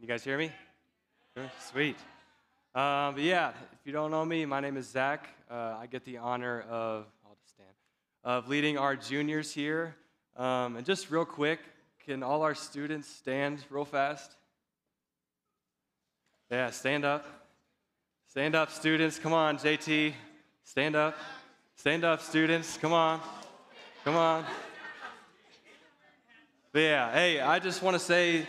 Can you guys hear me? Sweet. But yeah, if you don't know me, my name is Zach. I get the honor of, I'll just stand, of leading our juniors here. And just real quick, can all our students stand real fast? Yeah, stand up. Stand up, students. Come on, JT. Stand up. Stand up, students. Come on. Come on. But yeah, hey, I just want to say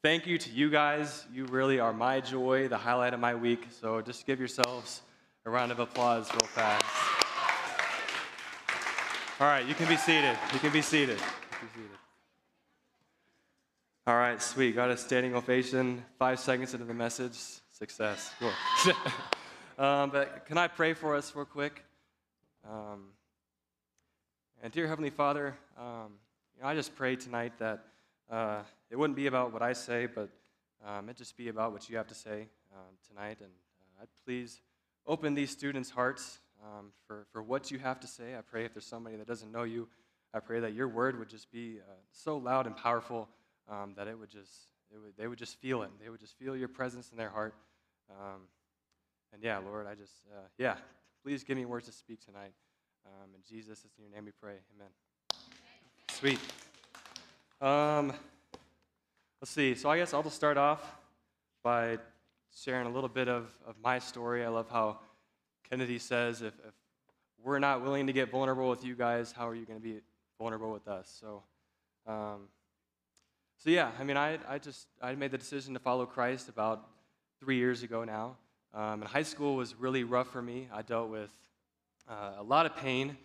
thank you to you guys. You really are my joy, the highlight of my week. So just give yourselves a round of applause real fast. All right, you can be seated. You can be seated. All right, sweet. Got a standing ovation. 5 seconds into the message. Success. Cool. But can I pray for us real quick? And dear Heavenly Father, you know, I just pray tonight that it wouldn't be about what I say, but it'd just be about what you have to say tonight. And I'd please open these students' hearts for what you have to say. I pray if there's somebody that doesn't know you, I pray that your word would just be so loud and powerful that they would just feel it. They would just feel your presence in their heart. And yeah, Lord, I just, yeah, please give me words to speak tonight. In Jesus, it's in your name we pray. Amen. Sweet. Let's see. So I guess I'll just start off by sharing a little bit of my story. I love how Kennedy says, if we're not willing to get vulnerable with you guys, how are you going to be vulnerable with us? So, yeah, I mean, I made the decision to follow Christ about 3 years ago now. And high school was really rough for me. I dealt with a lot of pain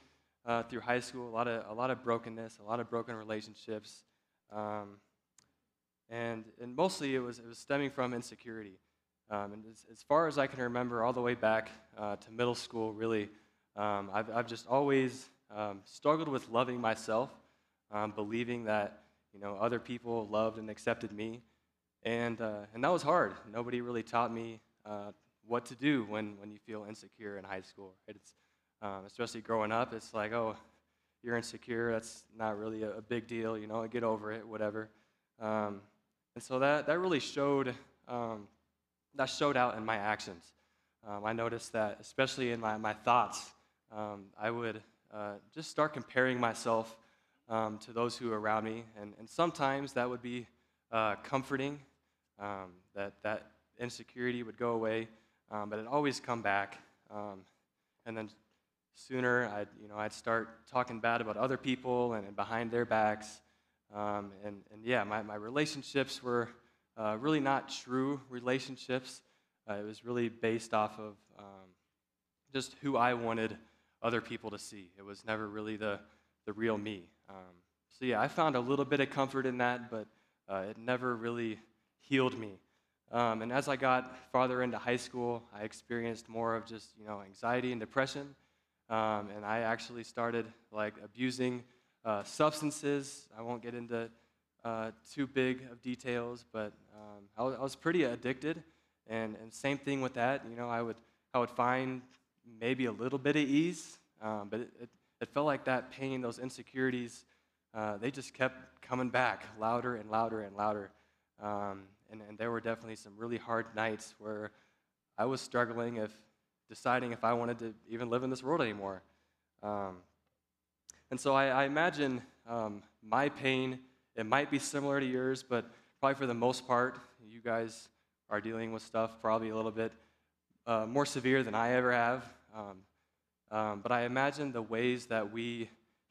through high school, a lot of brokenness, a lot of broken relationships, and mostly it was stemming from insecurity. And as far as I can remember, all the way back to middle school, really, I've just always struggled with loving myself, believing that, you know, other people loved and accepted me, and that was hard. Nobody really taught me what to do when you feel insecure in high school. It's especially growing up, it's like, oh, you're insecure. That's not really a big deal. You know, get over it, whatever. And so that really showed that showed out in my actions. I noticed that, especially in my thoughts, I would just start comparing myself to those who are around me, and sometimes that would be comforting, that insecurity would go away, but it'd always come back, and then sooner I'd start talking bad about other people and behind their backs, and yeah, my relationships were really not true relationships. It was really based off of just who I wanted other people to see. It was never really the real me. So yeah, I found a little bit of comfort in that, but it never really healed me. And as I got farther into high school, I experienced more of just, you know, anxiety and depression. And I actually started abusing substances. I won't get into too big of details, but I was pretty addicted. And same thing with that. You know, I would find maybe a little bit of ease, but it felt like that pain, those insecurities, they just kept coming back louder and louder and louder. And there were definitely some really hard nights where I was struggling deciding if I wanted to even live in this world anymore. And so I imagine my pain, it might be similar to yours, but probably for the most part, you guys are dealing with stuff probably a little bit more severe than I ever have. But I imagine the ways that we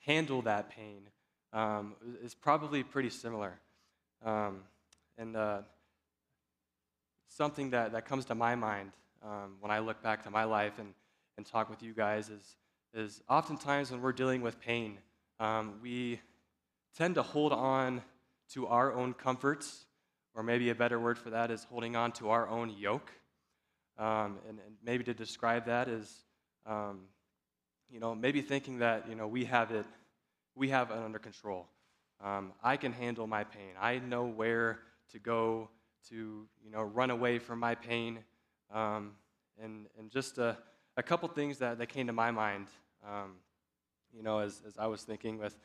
handle that pain is probably pretty similar. And something that comes to my mind when I look back to my life and talk with you guys is oftentimes when we're dealing with pain, we tend to hold on to our own comforts, or maybe a better word for that is holding on to our own yoke. And maybe to describe that is, you know, maybe thinking that, you know, we have it under control. I can handle my pain. I know where to go to, you know, run away from my pain. And just a couple things that came to my mind, you know, as I was thinking with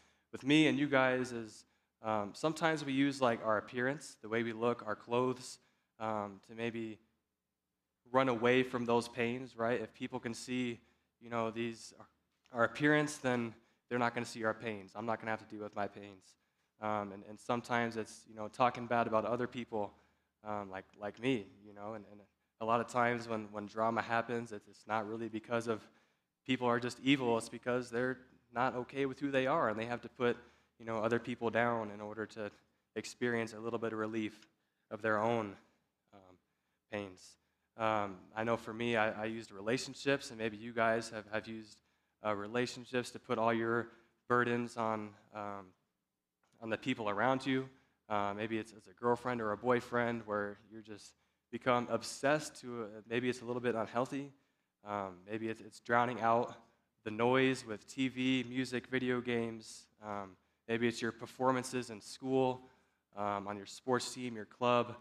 me and you guys is sometimes we use, like, our appearance, the way we look, our clothes, to maybe run away from those pains, right? If people can see, you know, these our appearance, then they're not going to see our pains. I'm not going to have to deal with my pains. And sometimes it's, you know, talking bad about other people like me, you know, and a lot of times when drama happens, it's not really because of people are just evil. It's because they're not okay with who they are, and they have to put, you know, other people down in order to experience a little bit of relief of their own pains. I know for me, I used relationships, and maybe you guys have used relationships to put all your burdens on the people around you. Maybe it's a girlfriend or a boyfriend where you're just become obsessed to, maybe it's a little bit unhealthy. Maybe it's drowning out the noise with TV, music, video games. Maybe it's your performances in school, on your sports team, your club.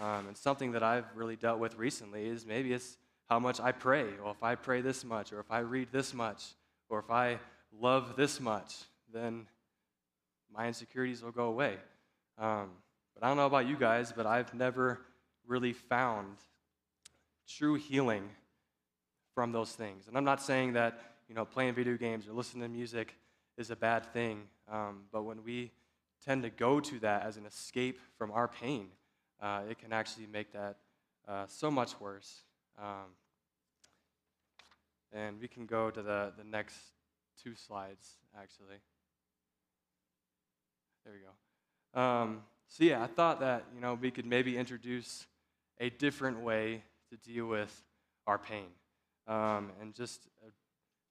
And something that I've really dealt with recently is maybe it's how much I pray, or if I pray this much, or if I read this much, or if I love this much, then my insecurities will go away. But I don't know about you guys, but I've never really found true healing from those things. And I'm not saying that, you know, playing video games or listening to music is a bad thing, but when we tend to go to that as an escape from our pain, it can actually make that so much worse. And we can go to the next two slides, actually. There we go. So yeah, I thought that, you know, we could maybe introduce a different way to deal with our pain. And just,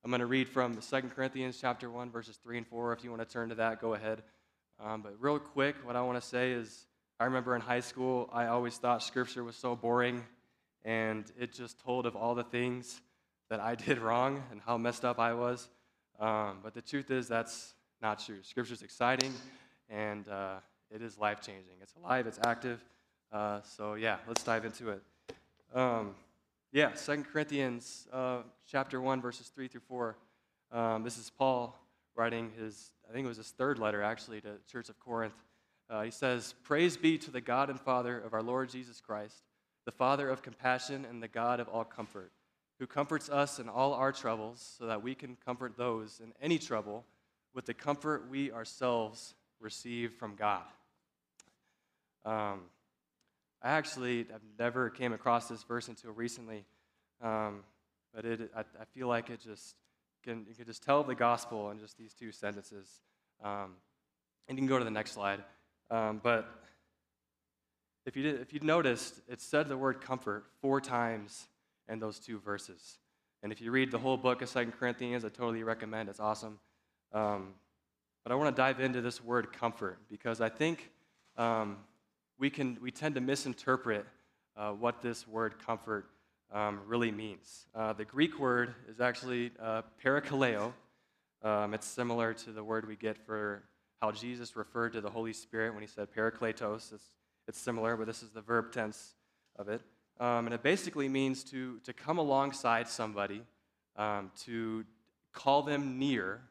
I'm going to read from 2 Corinthians chapter 1, verses 3 and 4. If you want to turn to that, go ahead. But real quick, what I want to say is, I remember in high school, I always thought Scripture was so boring, and it just told of all the things that I did wrong and how messed up I was. But the truth is, that's not true. Scripture is exciting, and it is life-changing. It's alive. It's active. So yeah, let's dive into it. Yeah, 2 Corinthians chapter 1, verses 3 through 4. This is Paul writing his, I think it was his third letter, actually, to the Church of Corinth. He says, "Praise be to the God and Father of our Lord Jesus Christ, the Father of compassion and the God of all comfort, who comforts us in all our troubles so that we can comfort those in any trouble with the comfort we ourselves receive from God." I actually have never came across this verse until recently, but I feel like it just can, you can just tell the gospel in just these two sentences. And you can go to the next slide. But if you noticed, it said the word comfort 4 times in those two verses. And if you read the whole book of 2 Corinthians, I totally recommend. It's awesome. But I want to dive into this word comfort because I think we tend to misinterpret what this word comfort really means. The Greek word is actually parakaleo. It's similar to the word we get for how Jesus referred to the Holy Spirit when he said parakletos. It's similar, but this is the verb tense of it. And it basically means to come alongside somebody, to call them near,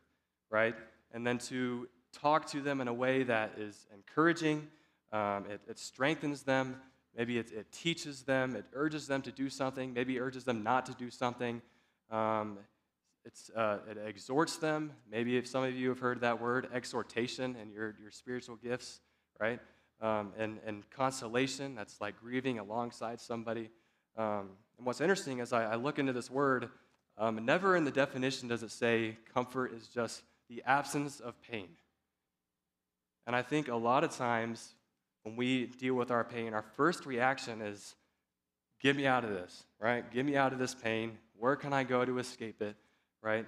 right? And then to talk to them in a way that is encouraging. It strengthens them. Maybe it teaches them. It urges them to do something. Maybe it urges them not to do something. It exhorts them. Maybe if some of you have heard that word, exhortation, and your spiritual gifts, right? And consolation, that's like grieving alongside somebody. And what's interesting is I look into this word, never in the definition does it say comfort is just the absence of pain. And I think a lot of times when we deal with our pain, our first reaction is, get me out of this, right? Get me out of this pain. Where can I go to escape it? Right?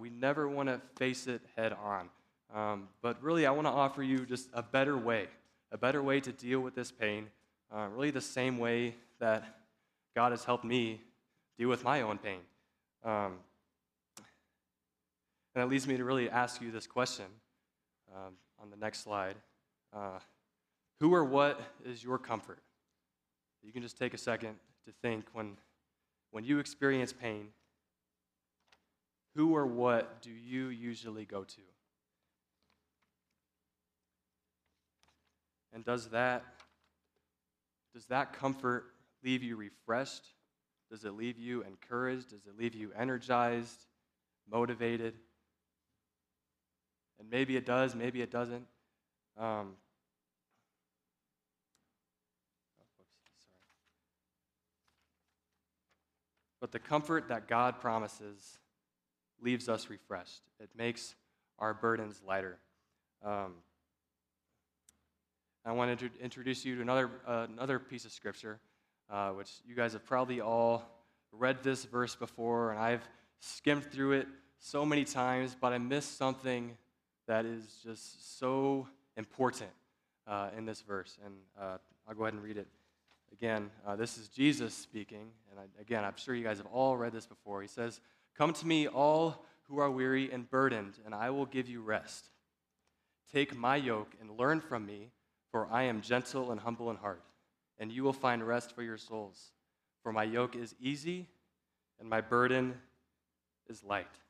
We never want to face it head on. But really, I want to offer you just a better way to deal with this pain, really the same way that God has helped me deal with my own pain. And that leads me to really ask you this question on the next slide. Who or what is your comfort? You can just take a second to think when you experience pain, who or what do you usually go to? And does that Does that comfort leave you refreshed? Does it leave you encouraged? Does it leave you energized, motivated? And maybe it does, maybe it doesn't. But the comfort that God promises leaves us refreshed. It makes our burdens lighter. I want to introduce you to another piece of scripture, which you guys have probably all read this verse before, and I've skimmed through it so many times, but I missed something that is just so important in this verse. And I'll go ahead and read it again. This is Jesus speaking, and again, I'm sure you guys have all read this before. He says, "Come to me, all who are weary and burdened, and I will give you rest. Take my yoke and learn from me, for I am gentle and humble in heart, and you will find rest for your souls. For my yoke is easy, and my burden is light."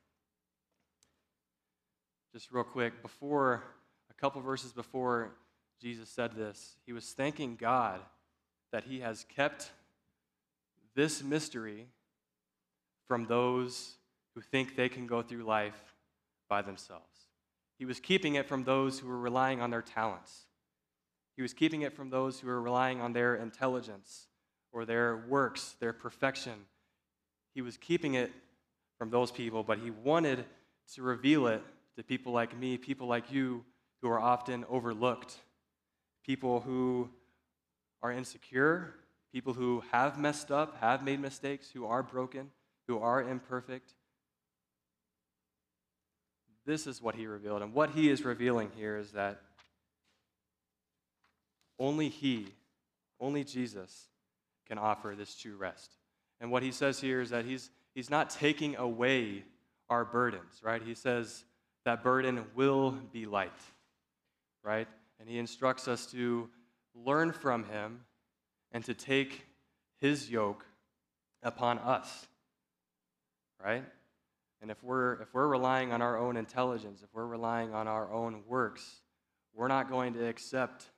Just real quick, a couple verses before Jesus said this, he was thanking God that he has kept this mystery from those who think they can go through life by themselves. He was keeping it from those who were relying on their talents. He was keeping it from those who were relying on their intelligence or their works, their perfection. He was keeping it from those people, but he wanted to reveal it to people like me, people like you, who are often overlooked, people who are insecure, people who have messed up, have made mistakes, who are broken, who are imperfect. This is what he revealed. And what he is revealing here is that only Jesus can offer this true rest. And what he says here is that he's not taking away our burdens, right? He says that burden will be light, right? And he instructs us to learn from him and to take his yoke upon us, right? And if we're relying on our own intelligence, if we're relying on our own works, we're not going to accept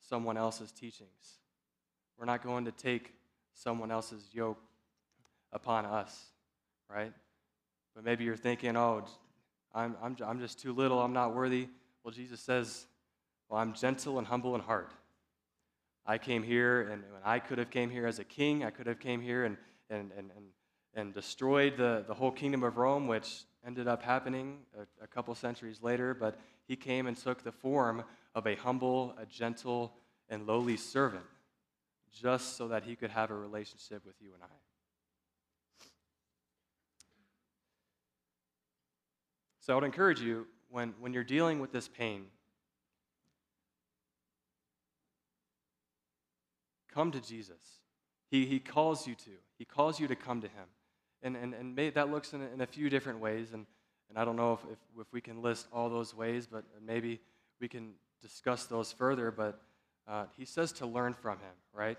someone else's teachings. We're not going to take someone else's yoke upon us, right? But maybe you're thinking, oh, I'm just too little, I'm not worthy. Well, Jesus says, well, I'm gentle and humble in heart. I came here, and when I could have came here as a king, I could have came here and destroyed the whole kingdom of Rome, which ended up happening a couple centuries later, but he came and took the form of a humble, a gentle, and lowly servant, just so that he could have a relationship with you and I. So I would encourage you, when you're dealing with this pain, come to Jesus. He calls you to. He calls you to come to him. And that looks in a few different ways, and I don't know if we can list all those ways, but maybe we can discuss those further, but he says to learn from him, right?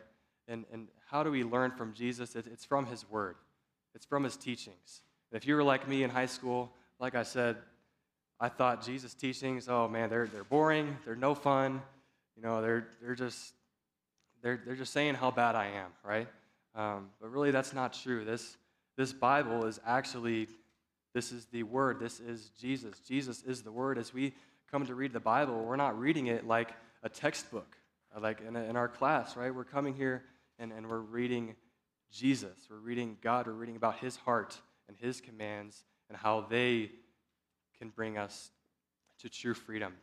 And how do we learn from Jesus? It's from his word. It's from his teachings. And if you were like me in high school, like I said, I thought Jesus' teachings, oh man, they're boring, they're no fun, you know, they're just saying how bad I am, right? But really, that's not true. This Bible is actually, this is the Word. This is Jesus. Jesus is the Word. As we come to read the Bible, we're not reading it like a textbook, like in our class, right? We're coming here and we're reading Jesus. We're reading God. We're reading about his heart and his commands and how they can bring us to true freedom.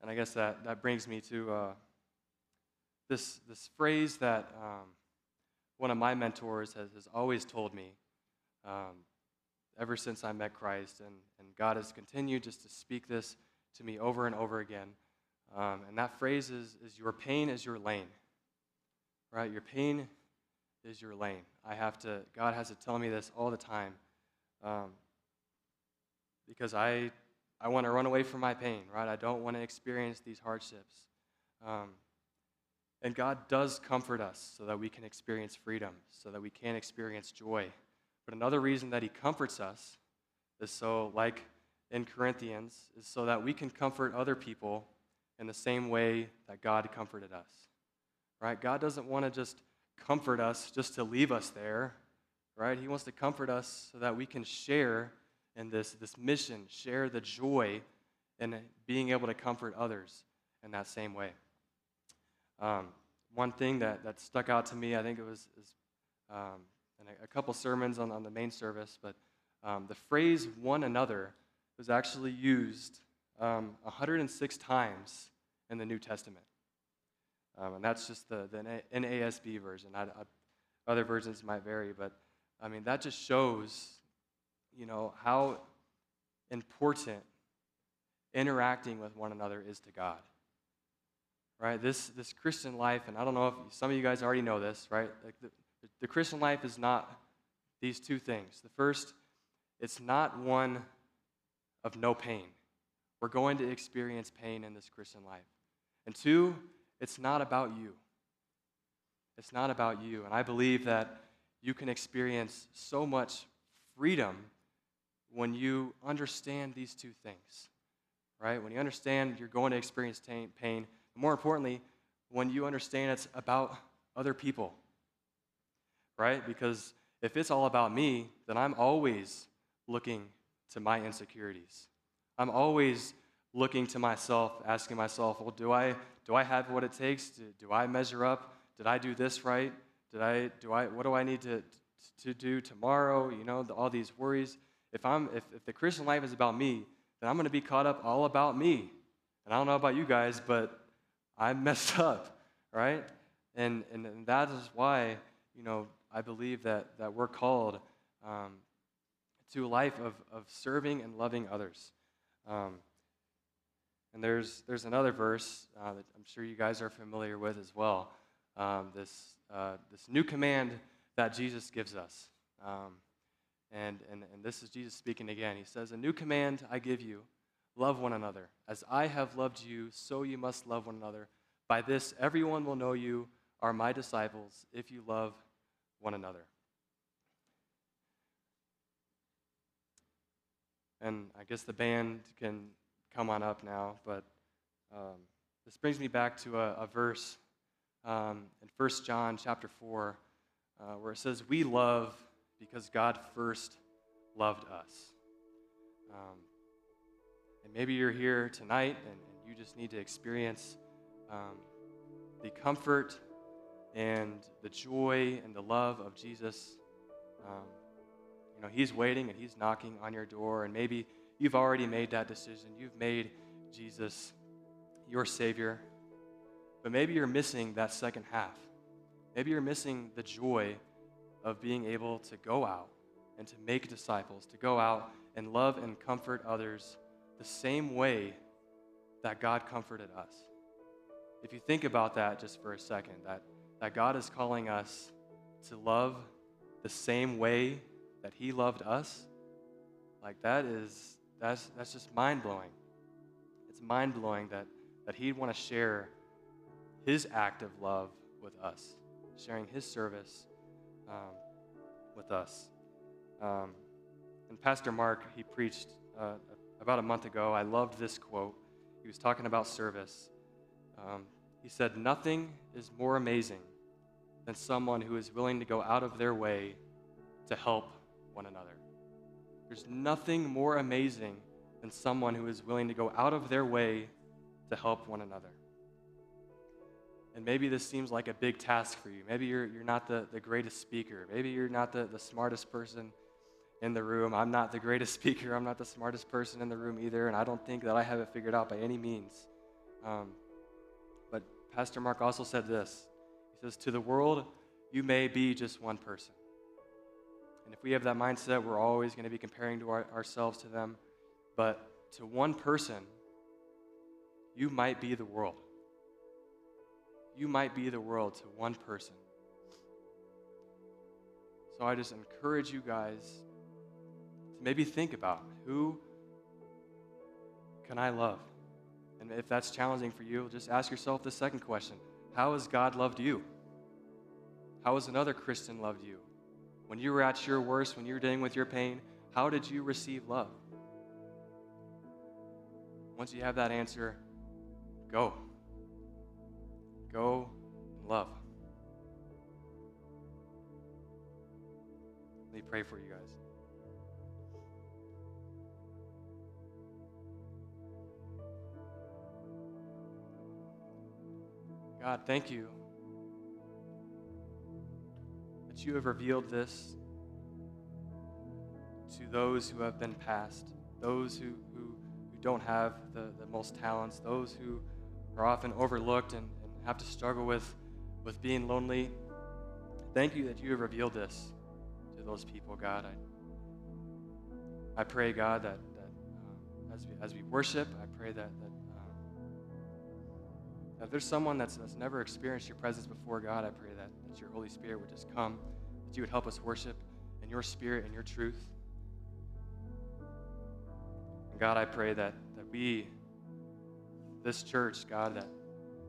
And I guess that brings me to this phrase that one of my mentors has always told me ever since I met Christ, and God has continued just to speak this to me over and over again. And that phrase is your pain is your lane, right? Your pain is your lane. God has to tell me this all the time because I want to run away from my pain, right? I don't want to experience these hardships. And God does comfort us so that we can experience freedom, so that we can experience joy. But another reason that he comforts us is so, like in Corinthians is so that we can comfort other people in the same way that God comforted us, right? God doesn't want to just comfort us just to leave us there, right? He wants to comfort us so that we can share in this mission, share the joy in being able to comfort others in that same way. One thing that stuck out to me, I think it was in a couple sermons on the main service, but the phrase one another was actually used 106 times in the New Testament. And that's just the NASB version. Other versions might vary, but I mean, that just shows, you know, how important interacting with one another is to God, right? This Christian life, and I don't know if some of you guys already know this, right? Like the Christian life is not these two things. The first, it's not one of no pain. We're going to experience pain in this Christian life. And two, it's not about you. It's not about you. And I believe that you can experience so much freedom when you understand these two things, right? When you understand you're going to experience pain, more importantly, when you understand it's about other people, right? Because if it's all about me, then I'm always looking to my insecurities. I'm always looking to myself, asking myself, well, do I have what it takes? Do I measure up? Did I do this right? What do I need to do tomorrow? You know, all these worries. If the Christian life is about me, then I'm going to be caught up all about me. And I don't know about you guys, but I messed up, right? And that is why, you know, I believe that we're called to a life of serving and loving others. And there's another verse that I'm sure you guys are familiar with as well. This new command that Jesus gives us. And this is Jesus speaking again. He says, "A new command I give you, love one another. As I have loved you, so you must love one another. By this, everyone will know you are my disciples if you love one another." And I guess the band can come on up now, but this brings me back to a verse in 1 John chapter 4 where it says, "We love because God first loved us." And maybe you're here tonight and you just need to experience the comfort and the joy and the love of Jesus. You know, he's waiting and he's knocking on your door, and maybe you've already made that decision. You've made Jesus your Savior, but maybe you're missing that second half. Maybe you're missing the joy of being able to go out and to make disciples, to go out and love and comfort others the same way that God comforted us. If you think about that just for a second, that God is calling us to love the same way that he loved us, like that's just mind-blowing. It's mind-blowing that he'd want to share his act of love with us, sharing his service with us. And Pastor Mark, he preached about a month ago. I loved this quote. He was talking about service. He said, "Nothing is more amazing than someone who is willing to go out of their way to help one another." There's nothing more amazing than someone who is willing to go out of their way to help one another. And maybe this seems like a big task for you. Maybe you're not the greatest speaker. Maybe you're not the smartest person in the room. I'm not the greatest speaker. I'm not the smartest person in the room either, and I don't think that I have it figured out by any means. But Pastor Mark also said this. He says, "To the world, you may be just one person." And if we have that mindset, we're always going to be comparing to ourselves to them. But to one person, you might be the world. You might be the world to one person. So I just encourage you guys to maybe think about, who can I love? And if that's challenging for you, just ask yourself the second question. How has God loved you? How has another Christian loved you? When you were at your worst, when you were dealing with your pain, how did you receive love? Once you have that answer, go. Go in love. Let me pray for you guys. God, thank you that you have revealed this to those who have been past, those who don't have the most talents, those who are often overlooked and have to struggle with being lonely. Thank you that you have revealed this to those people, God. I pray, God, that as we worship, I pray that if there's someone that's never experienced your presence before, God, I pray that your Holy Spirit would just come, that you would help us worship in your spirit and your truth. And God, I pray that we, this church, God,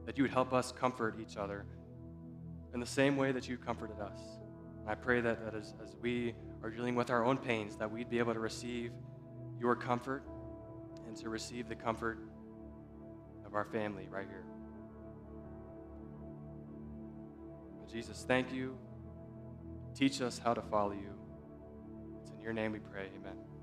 that you would help us comfort each other in the same way that you comforted us. And I pray that as we are dealing with our own pains, that we'd be able to receive your comfort and to receive the comfort of our family right here. Jesus, thank you. Teach us how to follow you. It's in your name we pray. Amen.